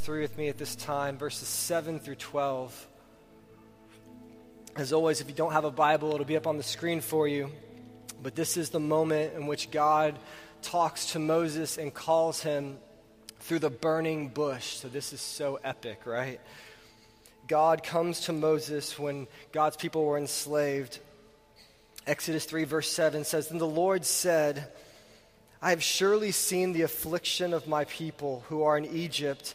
Through with me at this time, verses 7 through 12. As always, if you don't have a Bible, it'll be up on the screen for you. But this is the moment in which God talks to Moses and calls him through the burning bush. So this is so epic, right? God comes to Moses when God's people were enslaved. Exodus 3, verse 7 says, "Then the Lord said, I have surely seen the affliction of my people who are in Egypt,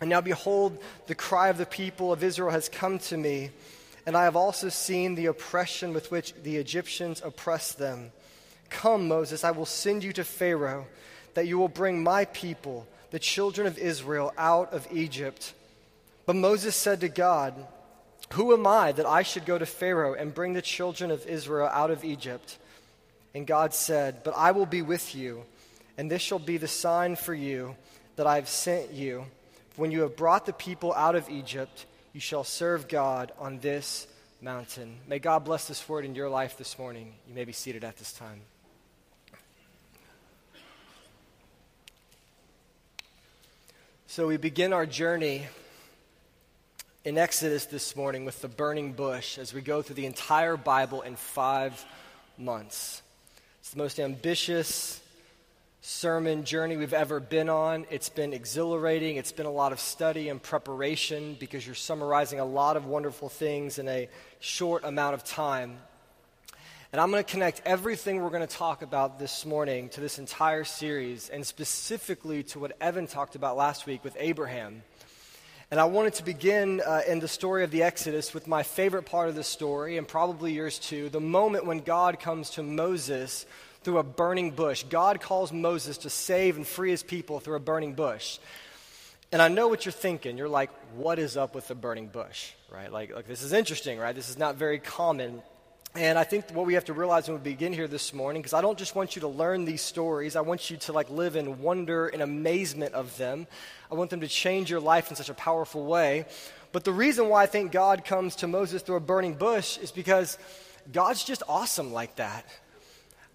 And now behold, the cry of the people of Israel has come to me, and I have also seen the oppression with which the Egyptians oppress them. Come, Moses, I will send you to Pharaoh, that you will bring my people, the children of Israel, out of Egypt." But Moses said to God, "Who am I that I should go to Pharaoh and bring the children of Israel out of Egypt?" And God said, "But I will be with you, and this shall be the sign for you that I have sent you. When you have brought the people out of Egypt, you shall serve God on this mountain." May God bless this word in your life this morning. You may be seated at this time. So we begin our journey in Exodus this morning with the burning bush as we go through the entire Bible in 5 months. It's the most ambitious sermon journey we've ever been on. It's been exhilarating. It's been a lot of study and preparation because you're summarizing a lot of wonderful things in a short amount of time. And I'm going to connect everything we're going to talk about this morning to this entire series, and specifically to what Evan talked about last week with Abraham. And I wanted to begin in the story of the Exodus with my favorite part of the story, and probably yours too, the moment when God comes to Moses through a burning bush. God calls Moses to save and free his people through a burning bush. And I know what you're thinking. You're like, what is up with the burning bush, right? Like this is interesting, right? This is not very common. And I think what we have to realize when we begin here this morning, because I don't just want you to learn these stories. I want you to live in wonder and amazement of them. I want them to change your life in such a powerful way. But the reason why I think God comes to Moses through a burning bush is because God's just awesome like that.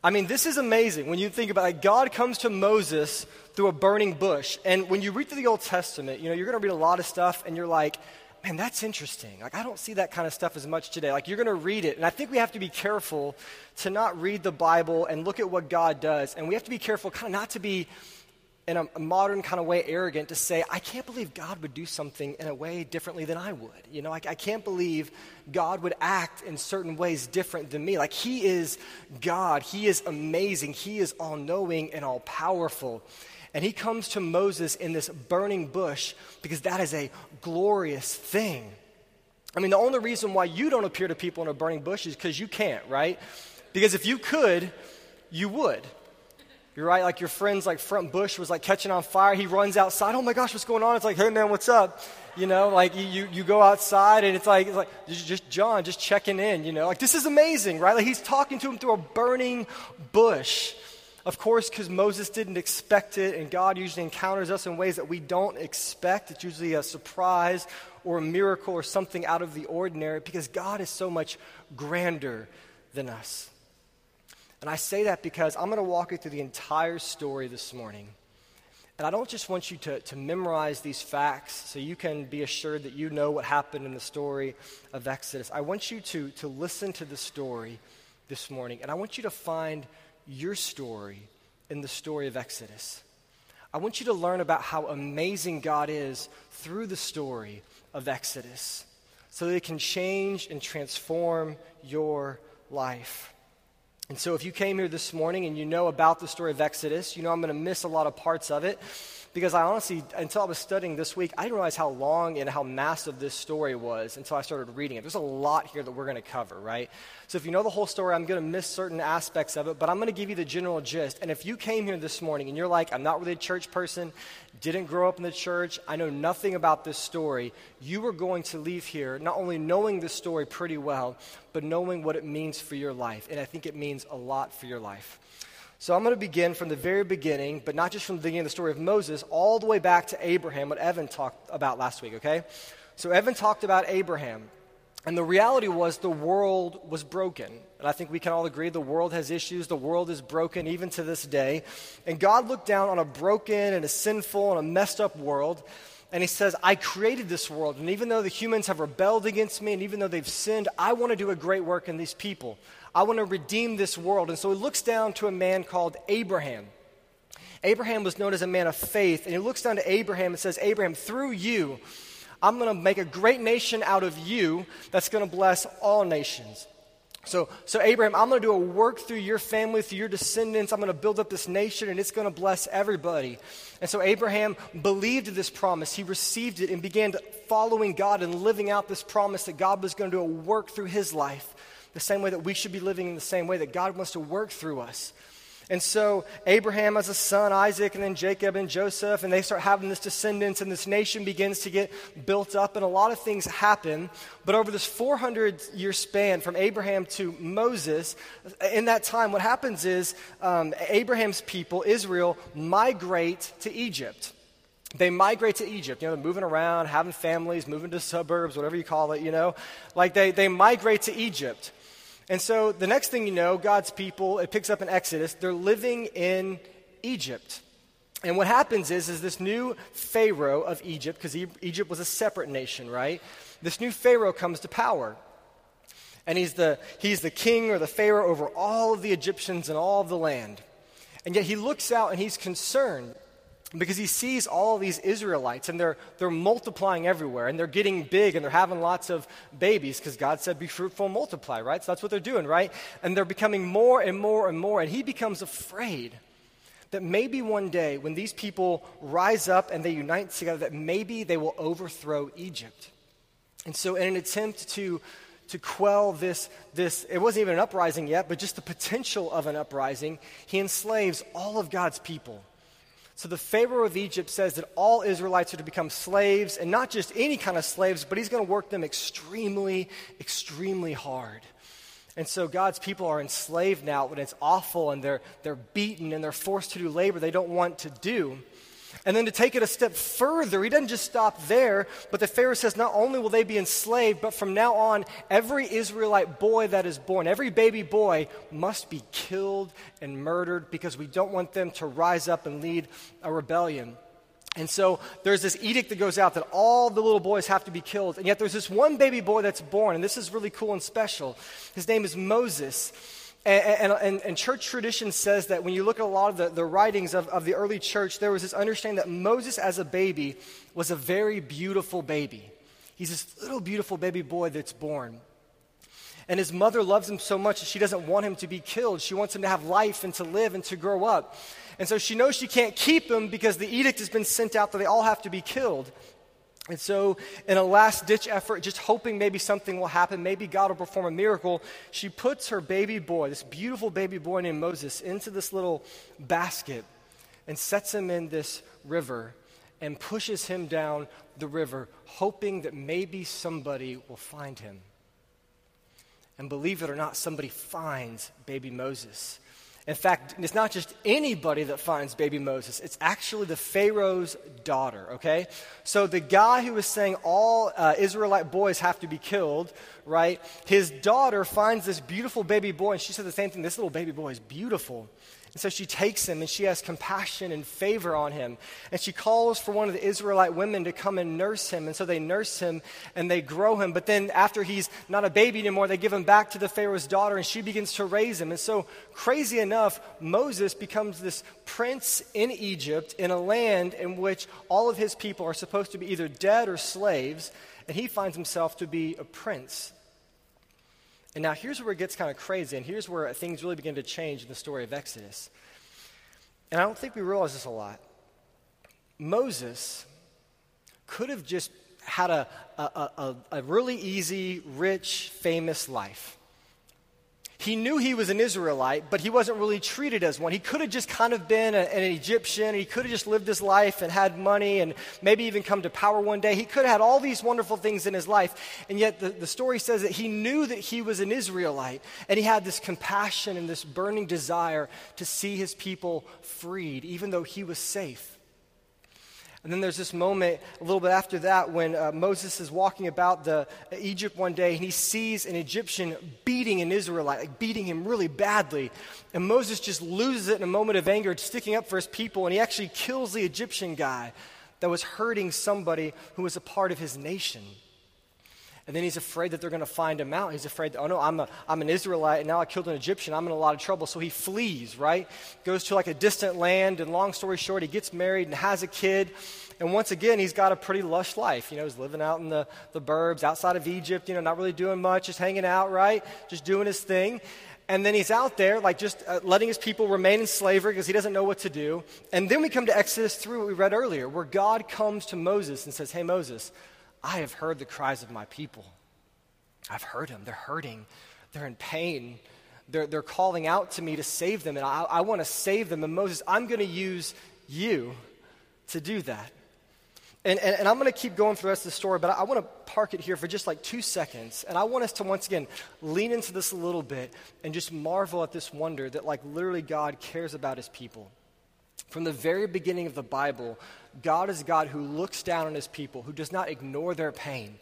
I mean, this is amazing when you think about it. God comes to Moses through a burning bush. And when you read through the Old Testament, you're going to read a lot of stuff and you're like, man, that's interesting. I don't see that kind of stuff as much today. You're going to read it. And I think we have to be careful to not read the Bible and look at what God does. And we have to be careful kind of not to be, in a modern kind of way, arrogant to say, I can't believe God would do something in a way differently than I would. I can't believe God would act in certain ways different than me. He is God. He is amazing. He is all-knowing and all-powerful. And he comes to Moses in this burning bush because that is a glorious thing. The only reason why you don't appear to people in a burning bush is because you can't, right? Because if you could, you would. You're right, your friend's front bush was catching on fire. He runs outside. Oh my gosh, what's going on? It's hey man, what's up? You go outside and it's like just John, just checking in. This is amazing, right? He's talking to him through a burning bush. Of course, because Moses didn't expect it, and God usually encounters us in ways that we don't expect. It's usually a surprise or a miracle or something out of the ordinary because God is so much grander than us. And I say that because I'm going to walk you through the entire story this morning. And I don't just want you to memorize these facts so you can be assured that you know what happened in the story of Exodus. I want you to listen to the story this morning, and I want you to find your story in the story of Exodus. I want you to learn about how amazing God is through the story of Exodus so that it can change and transform your life. And so if you came here this morning and you know about the story of Exodus, I'm going to miss a lot of parts of it. because I honestly, until I was studying this week, I didn't realize how long and how massive this story was until I started reading it. There's a lot here that we're going to cover, right? So if you know the whole story, I'm going to miss certain aspects of it, but I'm going to give you the general gist. And if you came here this morning and you're like, I'm not really a church person, didn't grow up in the church, I know nothing about this story, you are going to leave here not only knowing this story pretty well, but knowing what it means for your life. And I think it means a lot for your life. So I'm going to begin from the very beginning, but not just from the beginning of the story of Moses, all the way back to Abraham, what Evan talked about last week, okay? So Evan talked about Abraham, and the reality was the world was broken. And I think we can all agree the world has issues, the world is broken even to this day. And God looked down on a broken and a sinful and a messed up world, and he says, I created this world, and even though the humans have rebelled against me, and even though they've sinned, I want to do a great work in these people. I want to redeem this world. And so he looks down to a man called Abraham. Abraham was known as a man of faith, and he looks down to Abraham and says, Abraham, through you, I'm going to make a great nation out of you that's going to bless all nations. So Abraham, I'm going to do a work through your family, through your descendants. I'm going to build up this nation, and it's going to bless everybody. And so Abraham believed this promise. He received it and began following God and living out this promise that God was going to do a work through his life, the same way that we should be living, in the same way that God wants to work through us. And so Abraham has a son, Isaac, and then Jacob and Joseph, and they start having this descendants, and this nation begins to get built up, and a lot of things happen. But over this 400-year span from Abraham to Moses, in that time, what happens is Abraham's people, Israel, migrate to Egypt. They migrate to Egypt. You know, they're moving around, having families, moving to suburbs, whatever you call it, you know. Like they migrate to Egypt. And so the next thing you know, God's people, it picks up in Exodus, they're living in Egypt. And what happens is this new Pharaoh of Egypt, because Egypt was a separate nation, right? This new Pharaoh comes to power. And he's the king or the Pharaoh over all of the Egyptians and all of the land. And yet he looks out and he's concerned, because he sees all these Israelites, and they're multiplying everywhere, and they're getting big, and they're having lots of babies, because God said, be fruitful and multiply, right? So that's what they're doing, right? And they're becoming more and more and more, and he becomes afraid that maybe one day when these people rise up and they unite together, that maybe they will overthrow Egypt. And so in an attempt to quell this, it wasn't even an uprising yet, but just the potential of an uprising, he enslaves all of God's people. So the Pharaoh of Egypt says that all Israelites are to become slaves, and not just any kind of slaves, but he's going to work them extremely, extremely hard. And so God's people are enslaved now, and it's awful, and they're beaten, and they're forced to do labor they don't want to do. And then to take it a step further, he doesn't just stop there, but the Pharaoh says not only will they be enslaved, but from now on, every Israelite boy that is born, every baby boy, must be killed and murdered, because we don't want them to rise up and lead a rebellion. And so there's this edict that goes out that all the little boys have to be killed. And yet there's this one baby boy that's born, and this is really cool and special. His name is Moses. And church tradition says that when you look at a lot of the writings of the early church, there was this understanding that Moses as a baby was a very beautiful baby. He's this little beautiful baby boy that's born. And his mother loves him so much that she doesn't want him to be killed. She wants him to have life and to live and to grow up. And so she knows she can't keep him because the edict has been sent out that they all have to be killed. And so in a last-ditch effort, just hoping maybe something will happen, maybe God will perform a miracle, she puts her baby boy, this beautiful baby boy named Moses, into this little basket and sets him in this river and pushes him down the river, hoping that maybe somebody will find him. And believe it or not, somebody finds baby Moses. In fact, it's not just anybody that finds baby Moses. It's actually the Pharaoh's daughter, okay? So the guy who was saying all Israelite boys have to be killed, right? His daughter finds this beautiful baby boy, and she said the same thing. This little baby boy is beautiful. And so she takes him, and she has compassion and favor on him. And she calls for one of the Israelite women to come and nurse him. And so they nurse him, and they grow him. But then after he's not a baby anymore, they give him back to the Pharaoh's daughter, and she begins to raise him. And so, crazy enough, Moses becomes this prince in Egypt, in a land in which all of his people are supposed to be either dead or slaves. And he finds himself to be a prince. And now here's where it gets kind of crazy, and here's where things really begin to change in the story of Exodus. And I don't think we realize this a lot, Moses could have just had a really easy, rich, famous life. He knew he was an Israelite, but he wasn't really treated as one. He could have just kind of been an Egyptian, and he could have just lived his life and had money and maybe even come to power one day. He could have had all these wonderful things in his life, and yet the story says that he knew that he was an Israelite, and he had this compassion and this burning desire to see his people freed, even though he was safe. And then there's this moment a little bit after that when Moses is walking about Egypt one day, and he sees an Egyptian beating an Israelite, like beating him really badly. And Moses just loses it in a moment of anger, sticking up for his people, and he actually kills the Egyptian guy that was hurting somebody who was a part of his nation. And then he's afraid that they're going to find him out. He's afraid that, oh no, I'm an Israelite, and now I killed an Egyptian. I'm in a lot of trouble. So he flees, right? Goes to like a distant land, and long story short, he gets married and has a kid. And once again, he's got a pretty lush life. You know, he's living out in the burbs outside of Egypt, you know, not really doing much, just hanging out, right? Just doing his thing. And then he's out there, like just letting his people remain in slavery because he doesn't know what to do. And then we come to Exodus 3, what we read earlier, where God comes to Moses and says, hey, Moses, I have heard the cries of my people. I've heard them. They're hurting. They're in pain. They're calling out to me to save them, and I want to save them. And Moses, I'm going to use you to do that. And I'm going to keep going for the rest of the story, but I want to park it here for just like 2 seconds. And I want us to, once again, lean into this a little bit and just marvel at this wonder that like literally God cares about his people. From the very beginning of the Bible, God is a God who looks down on his people, who does not ignore their pain.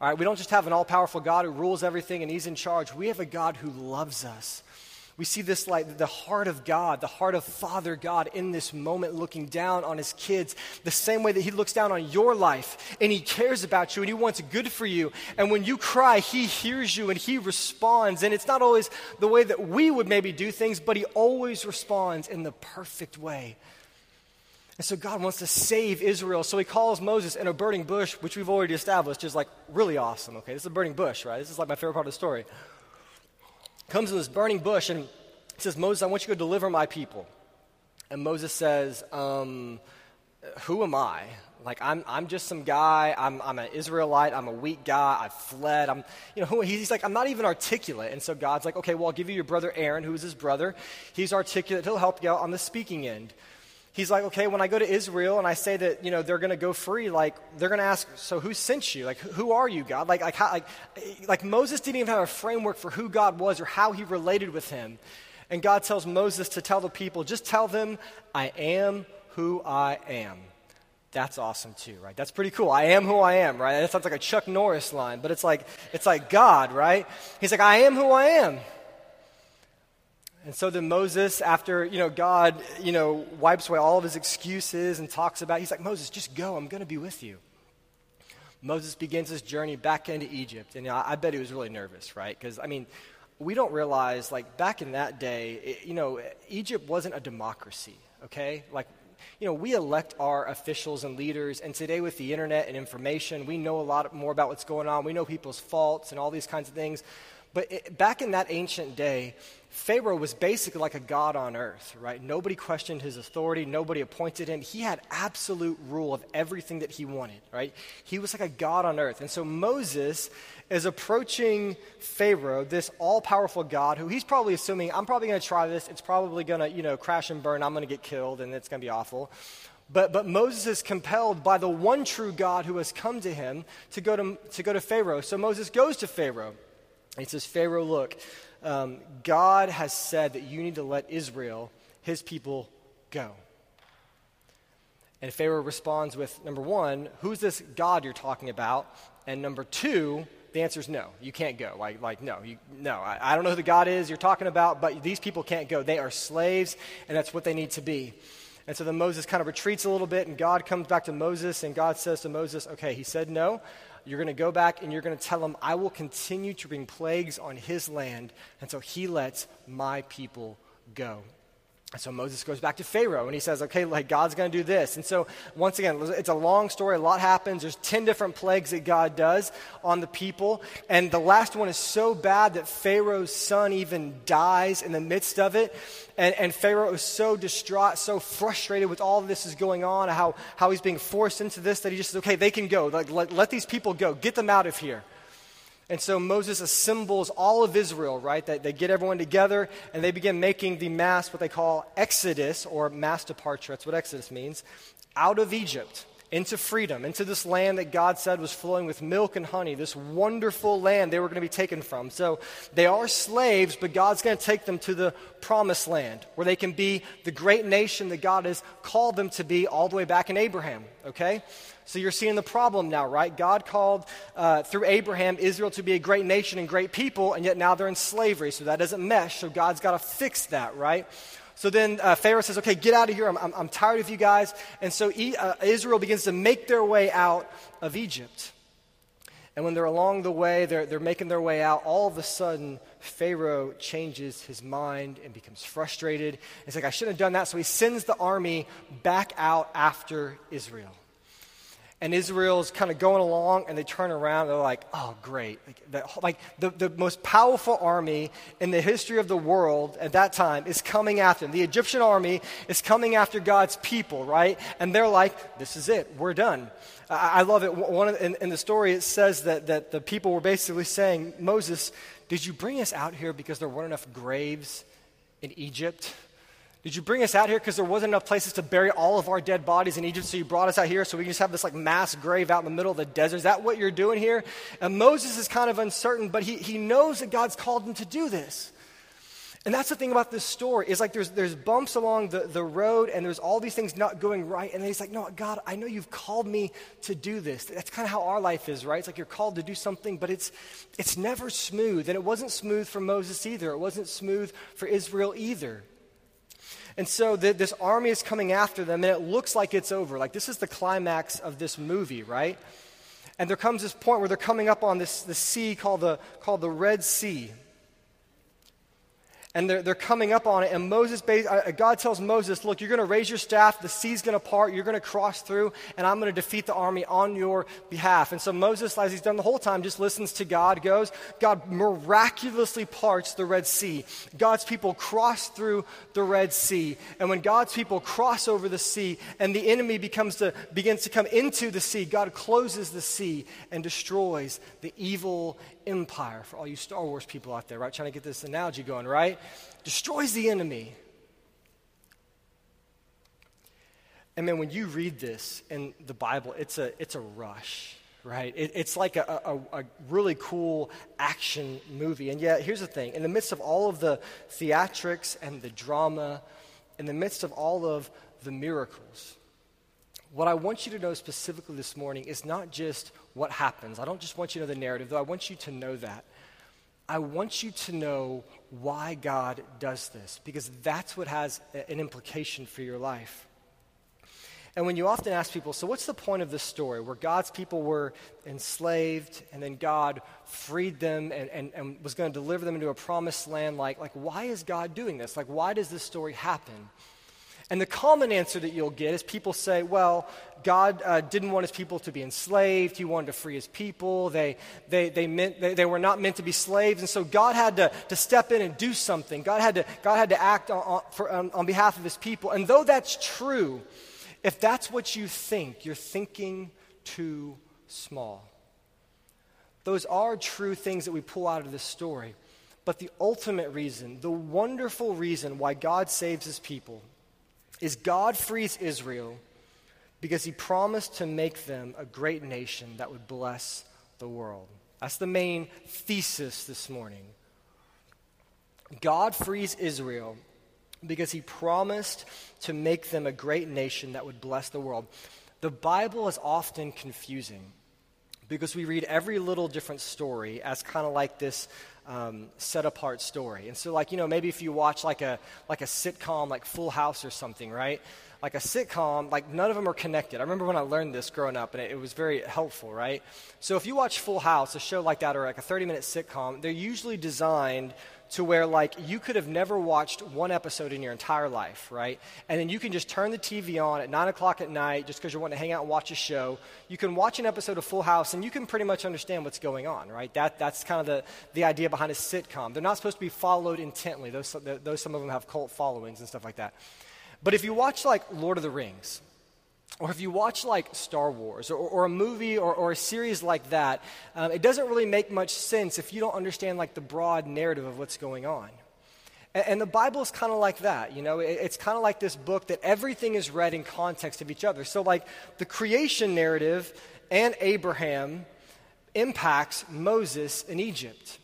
All right, we don't just have an all-powerful God who rules everything and he's in charge. We have a God who loves us. We see this like the heart of God, the heart of Father God in this moment looking down on his kids the same way that he looks down on your life, and he cares about you and he wants good for you. And when you cry, he hears you and he responds. And it's not always the way that we would maybe do things, but he always responds in the perfect way. And so God wants to save Israel. So he calls Moses in a burning bush, which we've already established is like really awesome. Okay, this is a burning bush, right? This is like my favorite part of the story. Comes in this burning bush and says, Moses, I want you to go deliver my people. And Moses says, who am I? Like, I'm just some guy. I'm an Israelite. I'm a weak guy. I fled. He's like, I'm not even articulate. And so God's like, okay, well, I'll give you your brother Aaron, who is his brother. He's articulate. He'll help you out on the speaking end. He's like, okay, when I go to Israel and I say that, you know, they're going to go free, like, they're going to ask, so who sent you? Like, who are you, God? Like Moses didn't even have a framework for who God was or how he related with him. And God tells Moses to tell the people, just tell them, I am who I am. That's awesome too, right? That's pretty cool. I am who I am, right? That sounds like a Chuck Norris line, but it's like God, right? He's like, I am who I am. And so then Moses, after, you know, God, you know, wipes away all of his excuses and talks about, he's like, Moses, just go. I'm going to be with you. Moses begins his journey back into Egypt. And I bet he was really nervous, right? Because, I mean, we don't realize, like, back in that day, Egypt wasn't a democracy, okay? Like, you know, we elect our officials and leaders. And today with the internet and information, we know a lot more about what's going on. We know people's faults and all these kinds of things. But back in that ancient day, Pharaoh was basically like a god on earth, right? Nobody questioned his authority. Nobody appointed him. He had absolute rule of everything that he wanted, right? He was like a god on earth. And so Moses is approaching Pharaoh, this all-powerful God, who he's probably assuming, I'm probably going to try this. It's probably going to, you know, crash and burn. I'm going to get killed, and it's going to be awful. But Moses is compelled by the one true God who has come to him to go to Pharaoh. So Moses goes to Pharaoh. It says, Pharaoh, look, God has said that you need to let Israel, his people, go. And Pharaoh responds with, number one, who's this God you're talking about? And number two, the answer is no, you can't go. I don't know who the God is you're talking about, but these people can't go. They are slaves, and that's what they need to be. And so then Moses kind of retreats a little bit, and God comes back to Moses, and God says to Moses, okay, he said no. You're going to go back and you're going to tell him, I will continue to bring plagues on his land until he lets my people go. So Moses goes back to Pharaoh and he says, okay, like God's going to do this. And so once again, it's a long story. A lot happens. There's 10 different plagues that God does on the people. And the last one is so bad that Pharaoh's son even dies in the midst of it. And Pharaoh is so distraught, so frustrated with all this is going on, how he's being forced into this, that he just says, okay, they can go. Like, let these people go. Get them out of here. And so Moses assembles all of Israel, right? They get everyone together, and they begin making the mass, what they call exodus, or mass departure. That's what exodus means. Out of Egypt, into freedom, into this land that God said was flowing with milk and honey, this wonderful land they were going to be taken from. So they are slaves, but God's going to take them to the promised land, where they can be the great nation that God has called them to be all the way back in Abraham, okay? So you're seeing the problem now, right? God called, through Abraham, Israel to be a great nation and great people, and yet now they're in slavery, so that doesn't mesh, so God's got to fix that, right? So then Pharaoh says, okay, get out of here, I'm tired of you guys. And so Israel begins to make their way out of Egypt. And when they're along the way, they're making their way out, all of a sudden, Pharaoh changes his mind and becomes frustrated. He's like, I shouldn't have done that, so he sends the army back out after Israel. And Israel's kind of going along, and they turn around, and they're like, oh, great. The most powerful army in the history of the world at that time is coming after them. The Egyptian army is coming after God's people, right? And they're like, this is it. We're done. I love it. In the story, it says that the people were basically saying, Moses, did you bring us out here because there weren't enough graves in Egypt? Did you bring us out here because there wasn't enough places to bury all of our dead bodies in Egypt, so you brought us out here so we can just have this like mass grave out in the middle of the desert? Is that what you're doing here? And Moses is kind of uncertain, but he knows that God's called him to do this. And that's the thing about this story, is like there's bumps along the road and there's all these things not going right. And then he's like, no, God, I know you've called me to do this. That's kind of how our life is, right? It's like you're called to do something, but it's never smooth. And it wasn't smooth for Moses either. It wasn't smooth for Israel either. And so this army is coming after them, and it looks like it's over. Like, this is the climax of this movie, right? And there comes this point where they're coming up on this sea called the Red Sea. And they're coming up on it, and God tells Moses, look, you're going to raise your staff, the sea's going to part, you're going to cross through, and I'm going to defeat the army on your behalf. And so Moses, as he's done the whole time, just listens to God, goes. God miraculously parts the Red Sea. God's people cross through the Red Sea. And when God's people cross over the sea, and the enemy begins to come into the sea, God closes the sea and destroys the evil empire. For all you Star Wars people out there, right? Trying to get this analogy going, right? Destroys the enemy. And man, when you read this in the Bible, it's a rush, right? It's like a really cool action movie. And yet, here's the thing. In the midst of all of the theatrics and the drama, in the midst of all of the miracles, what I want you to know specifically this morning is not just what happens. I don't just want you to know the narrative, though I want you to know that. I want you to know why God does this, because that's what has an implication for your life. And when you often ask people, so what's the point of this story where God's people were enslaved and then God freed them and was going to deliver them into a promised land? Like, why is God doing this? Like, why does this story happen? And the common answer that you'll get is people say, well, God didn't want his people to be enslaved. He wanted to free his people. They were not meant to be slaves. And so God had to step in and do something. God had to act on behalf of his people. And though that's true, if that's what you think, you're thinking too small. Those are true things that we pull out of this story. But the ultimate reason, the wonderful reason why God saves his people is God frees Israel because he promised to make them a great nation that would bless the world. That's the main thesis this morning. God frees Israel because he promised to make them a great nation that would bless the world. The Bible is often confusing because we read every little different story as kind of like this set-apart story. And so, like, you know, maybe if you watch like a sitcom, like Full House or something, right? Like a sitcom, like none of them are connected. I remember when I learned this growing up, and it was very helpful, right? So if you watch Full House, a show like that, or like a 30-minute sitcom, they're usually designed to where like you could have never watched one episode in your entire life, right? And then you can just turn the TV on at 9 o'clock at night just because you want to hang out and watch a show. You can watch an episode of Full House and you can pretty much understand what's going on, right? That's kind of the idea behind a sitcom. They're not supposed to be followed intently. Those some of them have cult followings and stuff like that. But if you watch like Lord of the Rings, or if you watch like Star Wars or a movie or a series like that, it doesn't really make much sense if you don't understand like the broad narrative of what's going on. And the Bible is kind of like that, you know. It's kind of like this book that everything is read in context of each other. So like the creation narrative and Abraham impacts Moses in Egypt.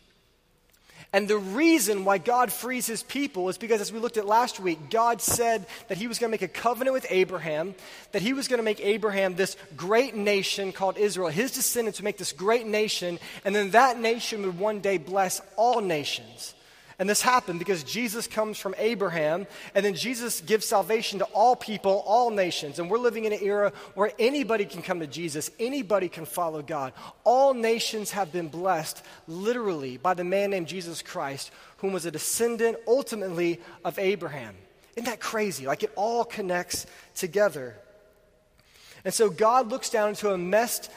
And the reason why God frees his people is because, as we looked at last week, God said that he was going to make a covenant with Abraham, that he was going to make Abraham this great nation called Israel. His descendants would make this great nation, and then that nation would one day bless all nations. And this happened because Jesus comes from Abraham, and then Jesus gives salvation to all people, all nations. And we're living in an era where anybody can come to Jesus. Anybody can follow God. All nations have been blessed literally by the man named Jesus Christ, whom was a descendant ultimately of Abraham. Isn't that crazy? Like it all connects together. And so God looks down into a messed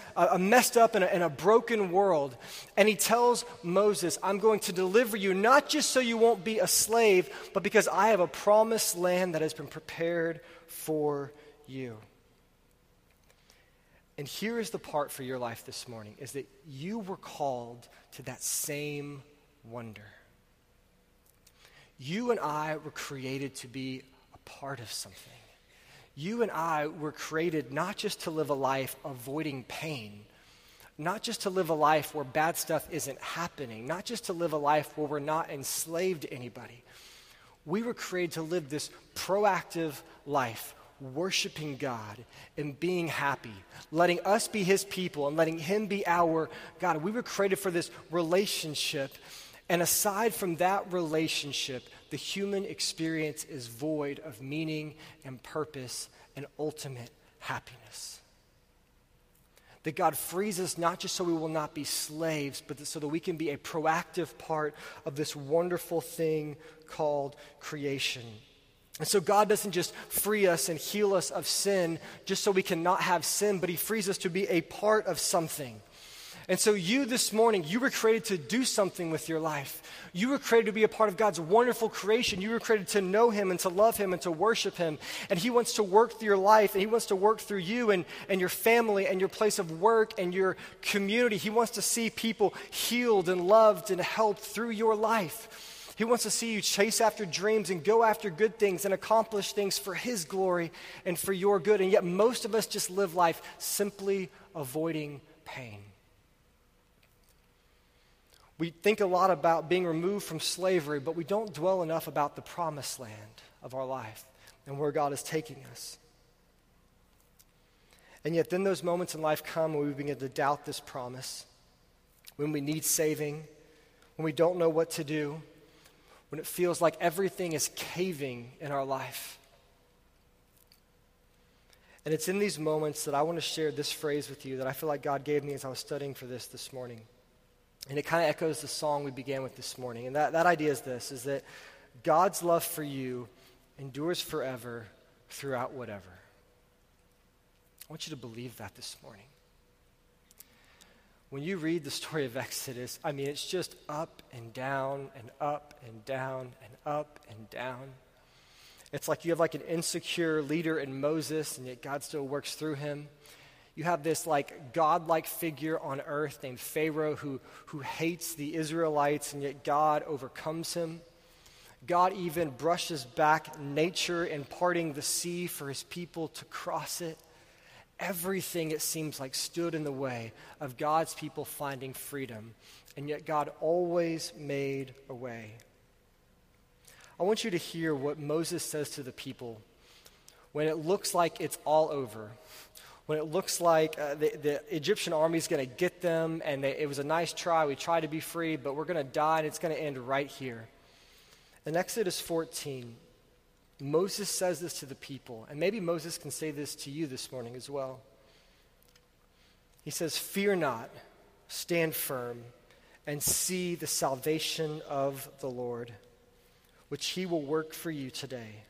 up and a broken world, and he tells Moses, I'm going to deliver you, not just so you won't be a slave, but because I have a promised land that has been prepared for you. And here is the part for your life this morning, is that you were called to that same wonder. You and I were created to be a part of something. You and I were created not just to live a life avoiding pain, not just to live a life where bad stuff isn't happening, not just to live a life where we're not enslaved to anybody. We were created to live this proactive life, worshiping God and being happy, letting us be his people and letting him be our God. We were created for this relationship. And aside from that relationship, the human experience is void of meaning and purpose and ultimate happiness. That God frees us not just so we will not be slaves, but so that we can be a proactive part of this wonderful thing called creation. And so God doesn't just free us and heal us of sin just so we can not have sin, but he frees us to be a part of something. And so you this morning, you were created to do something with your life. You were created to be a part of God's wonderful creation. You were created to know him and to love him and to worship him. And he wants to work through your life, and he wants to work through you and your family and your place of work and your community. He wants to see people healed and loved and helped through your life. He wants to see you chase after dreams and go after good things and accomplish things for his glory and for your good. And yet most of us just live life simply avoiding pain. We think a lot about being removed from slavery, but we don't dwell enough about the promised land of our life and where God is taking us. And yet then those moments in life come when we begin to doubt this promise, when we need saving, when we don't know what to do, when it feels like everything is caving in our life. And it's in these moments that I want to share this phrase with you that I feel like God gave me as I was studying for this morning. And it kind of echoes the song we began with this morning. And that idea is this, is that God's love for you endures forever throughout whatever. I want you to believe that this morning. When you read the story of Exodus, I mean, it's just up and down and up and down and up and down. It's like you have like an insecure leader in Moses, and yet God still works through him. You have this like godlike figure on earth named Pharaoh who hates the Israelites, and yet God overcomes him. God even brushes back nature in parting the sea for his people to cross it. Everything, it seems like, stood in the way of God's people finding freedom, and yet God always made a way. I want you to hear what Moses says to the people when it looks like it's all over. When it looks like the Egyptian army is going to get them, and it was a nice try, we tried to be free, but we're going to die, and it's going to end right here. In Exodus 14, Moses says this to the people, and maybe Moses can say this to you this morning as well. He says, "Fear not, stand firm, and see the salvation of the Lord, which he will work for you today.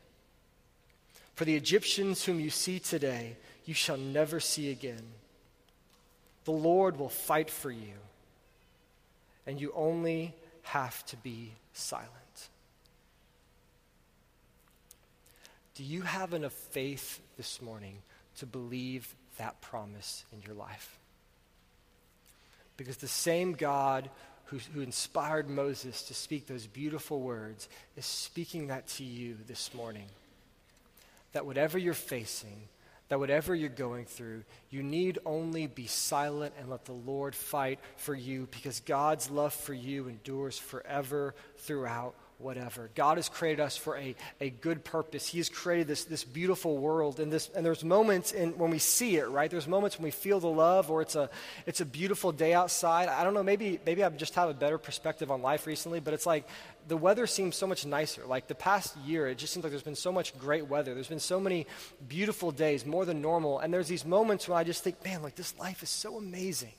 For the Egyptians whom you see today, you shall never see again. The Lord will fight for you, and you only have to be silent. Do you have enough faith this morning to believe that promise in your life? Because the same God who inspired Moses to speak those beautiful words is speaking that to you this morning. That whatever you're facing, that whatever you're going through, you need only be silent and let the Lord fight for you, because God's love for you endures forever throughout whatever. God has created us for a good purpose. He has created this beautiful world, and there's moments when we see it, right? There's moments when we feel the love, or it's a beautiful day outside. I don't know, maybe I've just had a better perspective on life recently, but it's like the weather seems so much nicer. Like the past year, it just seems like there's been so much great weather. There's been so many beautiful days, more than normal, and there's these moments when I just think, man, like this life is so amazing.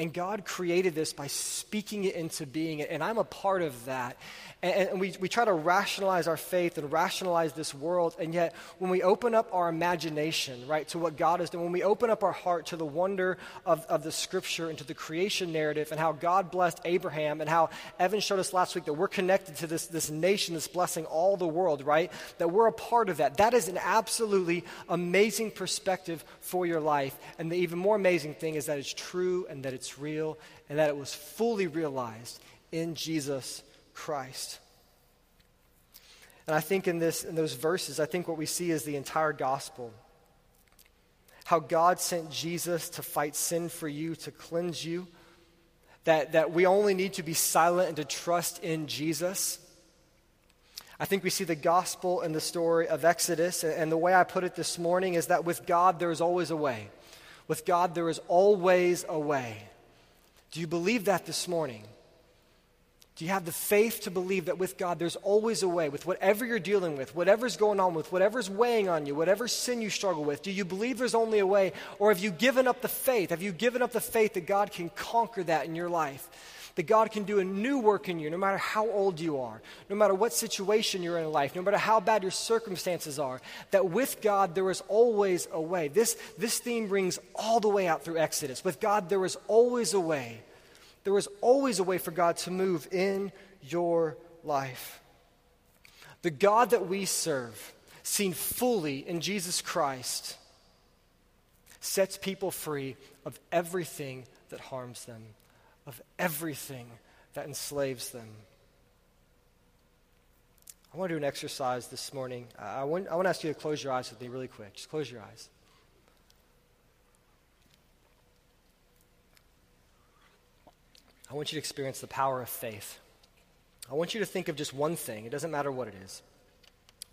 And God created this by speaking it into being, and I'm a part of that. And we try to rationalize our faith and rationalize this world, and yet when we open up our imagination, right, to what God has done, when we open up our heart to the wonder of the Scripture and to the creation narrative and how God blessed Abraham and how Evan showed us last week that we're connected to this nation that's blessing all the world, right, that we're a part of that. That is an absolutely amazing perspective for your life. And the even more amazing thing is that it's true and that it's real, and that it was fully realized in Jesus Christ. And I think in those verses, I think what we see is the entire gospel. How God sent Jesus to fight sin for you, to cleanse you, that we only need to be silent and to trust in Jesus. I think we see the gospel in the story of Exodus, and the way I put it this morning is that with God, there is always a way. With God, there is always a way. Do you believe that this morning? Do you have the faith to believe that with God, there's always a way? With whatever you're dealing with, whatever's going on with, whatever's weighing on you, whatever sin you struggle with, do you believe there's only a way? Or have you given up the faith? Have you given up the faith that God can conquer that in your life? That God can do a new work in you, no matter how old you are, no matter what situation you're in life, no matter how bad your circumstances are, that with God there is always a way. This theme rings all the way out through Exodus. With God there is always a way. There is always a way for God to move in your life. The God that we serve, seen fully in Jesus Christ, sets people free of everything that harms them, of everything that enslaves them. I want to do an exercise this morning. I want to ask you to close your eyes with me really quick. Just close your eyes. I want you to experience the power of faith. I want you to think of just one thing. It doesn't matter what it is,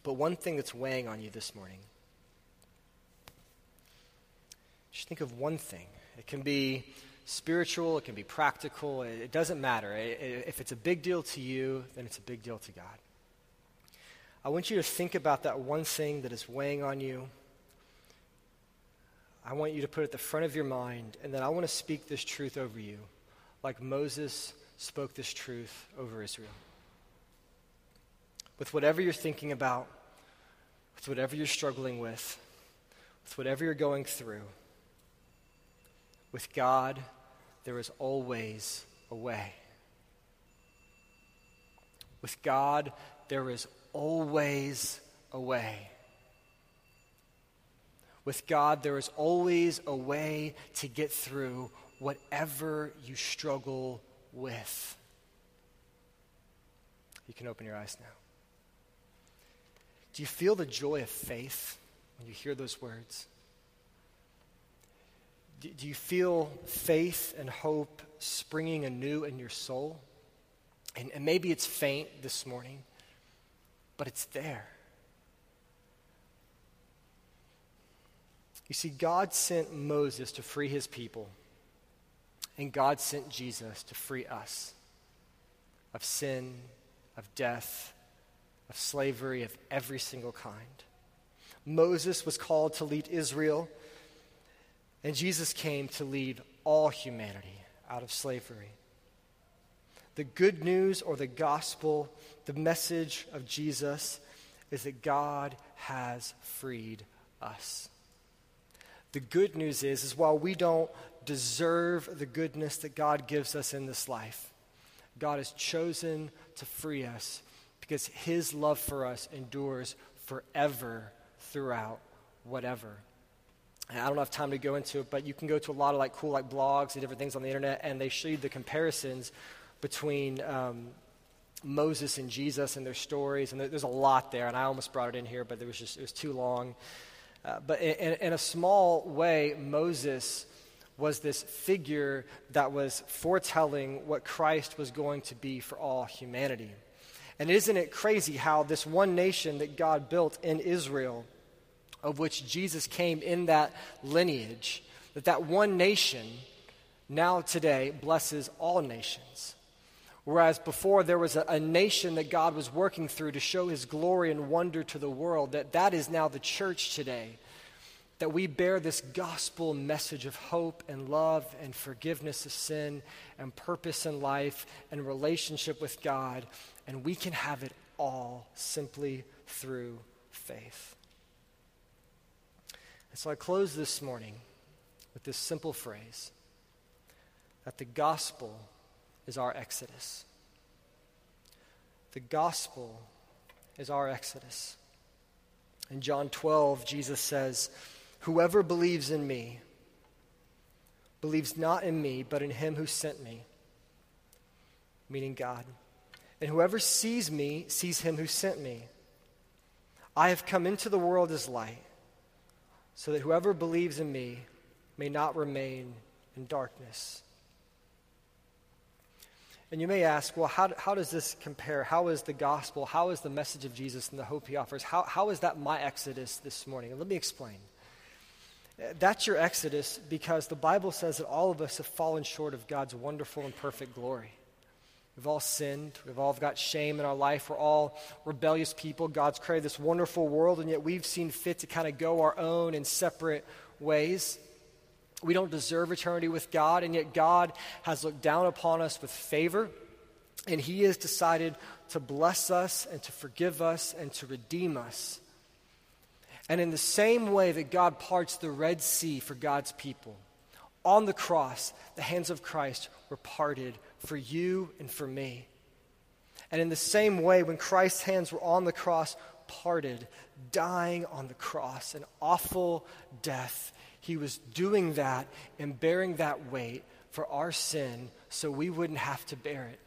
but one thing that's weighing on you this morning. Just think of one thing. It can be spiritual, it can be practical, it doesn't matter. If it's a big deal to you, then it's a big deal to God. I want you to think about that one thing that is weighing on you. I want you to put it at the front of your mind, and then I want to speak this truth over you, like Moses spoke this truth over Israel. With whatever you're thinking about, with whatever you're struggling with whatever you're going through, with God, there is always a way. With God, there is always a way. With God, there is always a way to get through whatever you struggle with. You can open your eyes now. Do you feel the joy of faith when you hear those words? Do you feel faith and hope springing anew in your soul? And maybe it's faint this morning, but it's there. You see, God sent Moses to free his people, and God sent Jesus to free us of sin, of death, of slavery, of every single kind. Moses was called to lead Israel, and Jesus came to lead all humanity out of slavery. The good news or the gospel, the message of Jesus, is that God has freed us. The good news is while we don't deserve the goodness that God gives us in this life, God has chosen to free us because his love for us endures forever throughout whatever. And I don't have time to go into it, but you can go to a lot of cool blogs and different things on the internet, and they show you the comparisons between Moses and Jesus and their stories, and there's a lot there, and I almost brought it in here, but it was too long. But in a small way, Moses was this figure that was foretelling what Christ was going to be for all humanity. And isn't it crazy how this one nation that God built in Israel, of which Jesus came in that lineage, that one nation now today blesses all nations? Whereas before there was a nation that God was working through to show his glory and wonder to the world, that is now the church today, that we bear this gospel message of hope and love and forgiveness of sin and purpose in life and relationship with God, and we can have it all simply through faith. And so I close this morning with this simple phrase, that the gospel is our exodus. The gospel is our exodus. In John 12, Jesus says, "Whoever believes in me believes not in me, but in him who sent me," meaning God. "And whoever sees me sees him who sent me. I have come into the world as light, so that whoever believes in me may not remain in darkness." And you may ask, well, how does this compare? How is the gospel, how is the message of Jesus and the hope he offers, how is that my exodus this morning? And let me explain. That's your exodus because the Bible says that all of us have fallen short of God's wonderful and perfect glory. We've all sinned. We've all got shame in our life. We're all rebellious people. God's created this wonderful world, and yet we've seen fit to kind of go our own and separate ways. We don't deserve eternity with God, and yet God has looked down upon us with favor, and he has decided to bless us and to forgive us and to redeem us. And in the same way that God parts the Red Sea for God's people, on the cross, the hands of Christ were parted for you and for me. And in the same way, when Christ's hands were on the cross, parted, dying on the cross, an awful death, he was doing that and bearing that weight for our sin so we wouldn't have to bear it.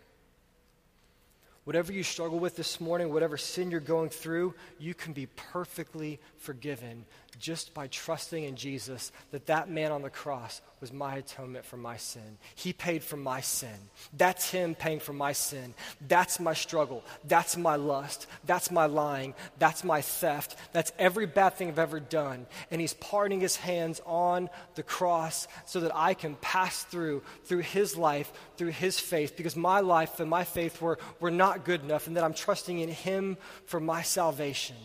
Whatever you struggle with this morning, whatever sin you're going through, you can be perfectly forgiven just by trusting in Jesus, that man on the cross was my atonement for my sin. He paid for my sin. That's him paying for my sin. That's my struggle. That's my lust. That's my lying. That's my theft. That's every bad thing I've ever done. And he's parting his hands on the cross so that I can pass through his life, through his faith, because my life and my faith were not good enough, and that I'm trusting in him for my salvation.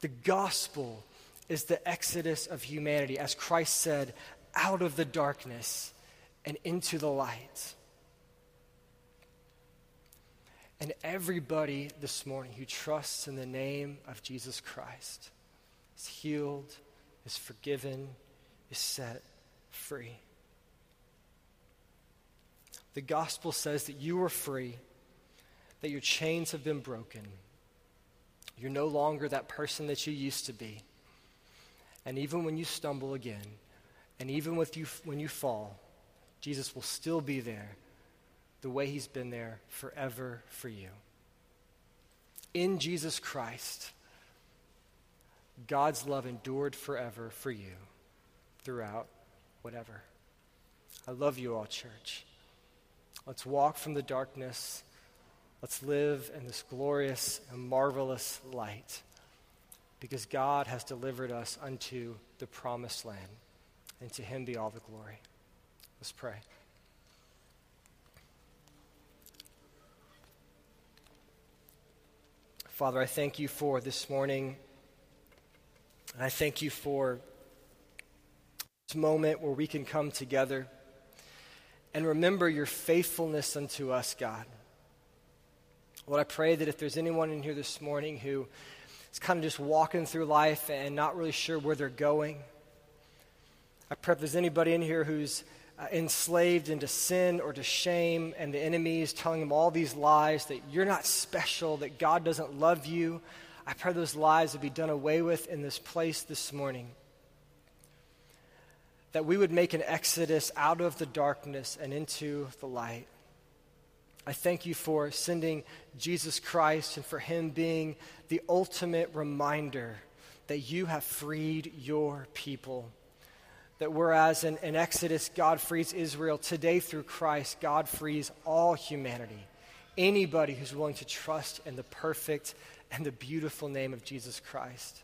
The gospel is the exodus of humanity, as Christ said, out of the darkness and into the light. And everybody this morning who trusts in the name of Jesus Christ is healed, is forgiven, is set free. The gospel says that you are free, that your chains have been broken. You're no longer that person that you used to be. And even when you stumble again, and even when you fall, Jesus will still be there the way he's been there forever for you. In Jesus Christ, God's love endured forever for you throughout whatever. I love you all, church. Let's walk from the darkness. Let's live in this glorious and marvelous light, because God has delivered us unto the promised land, and to him be all the glory. Let's pray. Father, I thank you for this morning, and I thank you for this moment where we can come together and remember your faithfulness unto us, God. Lord, I pray that if there's anyone in here this morning who is kind of just walking through life and not really sure where they're going, I pray if there's anybody in here who's enslaved into sin or to shame, and the enemy is telling them all these lies that you're not special, that God doesn't love you, I pray those lies would be done away with in this place this morning. That we would make an exodus out of the darkness and into the light. I thank you for sending Jesus Christ and for him being the ultimate reminder that you have freed your people. That whereas in Exodus, God frees Israel, today through Christ, God frees all humanity. Anybody who's willing to trust in the perfect and the beautiful name of Jesus Christ.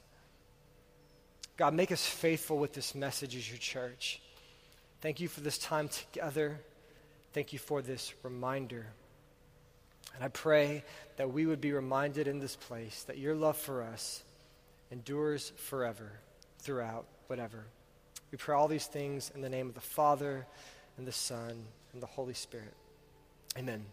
God, make us faithful with this message as your church. Thank you for this time together. Thank you for this reminder. And I pray that we would be reminded in this place that your love for us endures forever, throughout whatever. We pray all these things in the name of the Father, and the Son, and the Holy Spirit. Amen.